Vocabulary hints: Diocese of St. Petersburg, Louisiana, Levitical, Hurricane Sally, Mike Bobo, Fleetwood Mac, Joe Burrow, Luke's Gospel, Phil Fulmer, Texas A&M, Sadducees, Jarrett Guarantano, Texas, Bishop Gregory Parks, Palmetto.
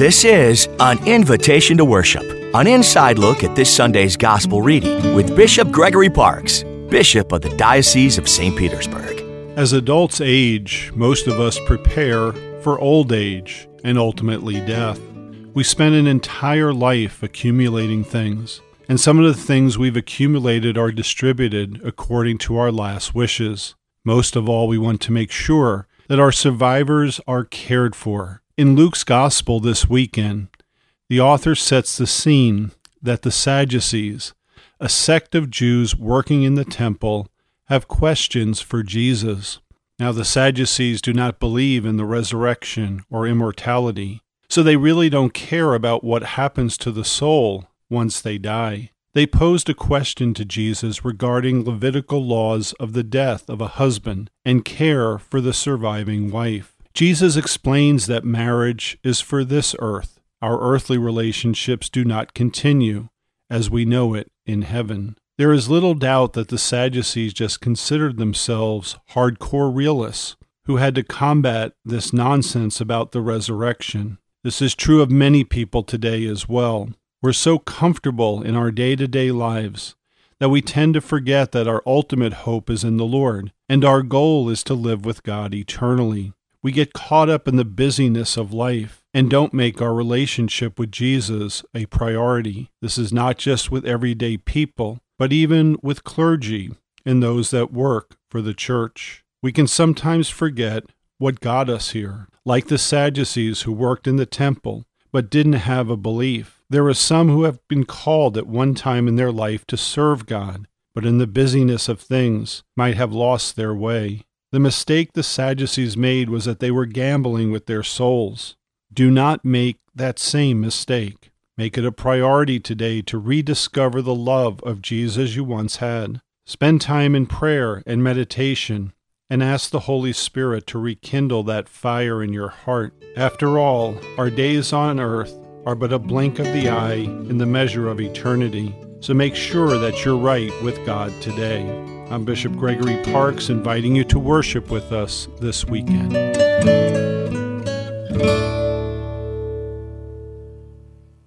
This is An Invitation to Worship, an inside look at this Sunday's Gospel reading with Bishop Gregory Parks, Bishop of the Diocese of St. Petersburg. As adults age, most of us prepare for old age and ultimately death. We spend an entire life accumulating things, and some of the things we've accumulated are distributed according to our last wishes. Most of all, we want to make sure that our survivors are cared for. In Luke's Gospel this weekend, the author sets the scene that the Sadducees, a sect of Jews working in the temple, have questions for Jesus. Now, the Sadducees do not believe in the resurrection or immortality, so they really don't care about what happens to the soul once they die. They posed a question to Jesus regarding Levitical laws of the death of a husband and care for the surviving wife. Jesus explains that marriage is for this earth. Our earthly relationships do not continue as we know it in heaven. There is little doubt that the Sadducees just considered themselves hardcore realists who had to combat this nonsense about the resurrection. This is true of many people today as well. We're so comfortable in our day-to-day lives that we tend to forget that our ultimate hope is in the Lord, and our goal is to live with God eternally. We get caught up in the busyness of life and don't make our relationship with Jesus a priority. This is not just with everyday people, but even with clergy and those that work for the church. We can sometimes forget what got us here, like the Sadducees who worked in the temple but didn't have a belief. There are some who have been called at one time in their life to serve God, but in the busyness of things might have lost their way. The mistake the Sadducees made was that they were gambling with their souls. Do not make that same mistake. Make it a priority today to rediscover the love of Jesus you once had. Spend time in prayer and meditation and ask the Holy Spirit to rekindle that fire in your heart. After all, our days on earth are but a blink of the eye in the measure of eternity. So make sure that you're right with God today. I'm Bishop Gregory Parks, inviting you to worship with us this weekend.